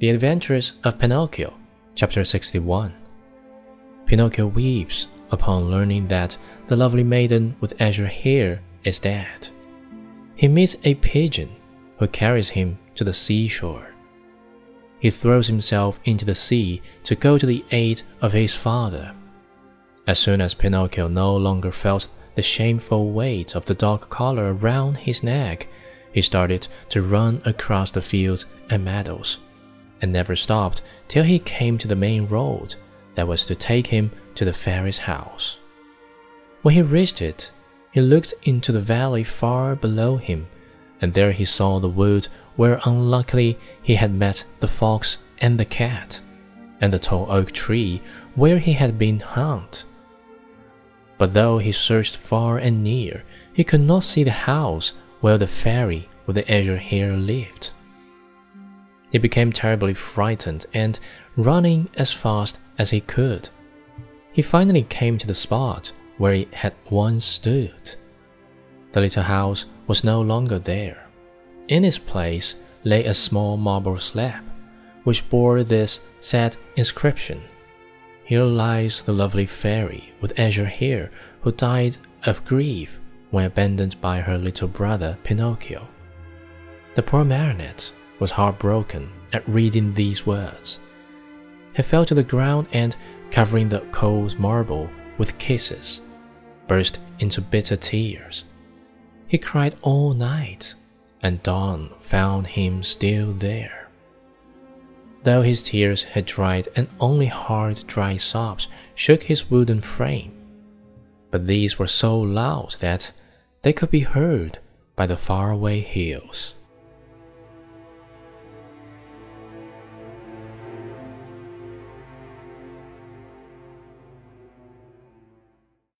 The Adventures of Pinocchio, Chapter 61. Pinocchio weeps upon learning that the lovely maiden with azure hair is dead. He meets a pigeon who carries him to the seashore. He throws himself into the sea to go to the aid of his father. As soon as Pinocchio no longer felt the shameful weight of the dark collar around his neck, he started to run across the fields and meadows, and never stopped till he came to the main road that was to take him to the fairy's house. When he reached it, he looked into the valley far below him, and there he saw the wood where unluckily he had met the fox and the cat, and the tall oak tree where he had been hung. But though he searched far and near, he could not see the house where the fairy with the azure hair lived. He became terribly frightened and, running as fast as he could, he finally came to the spot where it had once stood. The little house was no longer there. In its place lay a small marble slab, which bore this sad inscription: "Here lies the lovely fairy with azure hair, who died of grief when abandoned by her little brother Pinocchio." The poor Marionette was heartbroken at reading these words. He fell to the ground and, covering the cold marble with kisses, burst into bitter tears. He cried all night, and dawn found him still there. Though his tears had dried and only hard, dry sobs shook his wooden frame, but these were so loud that they could be heard by the faraway hills.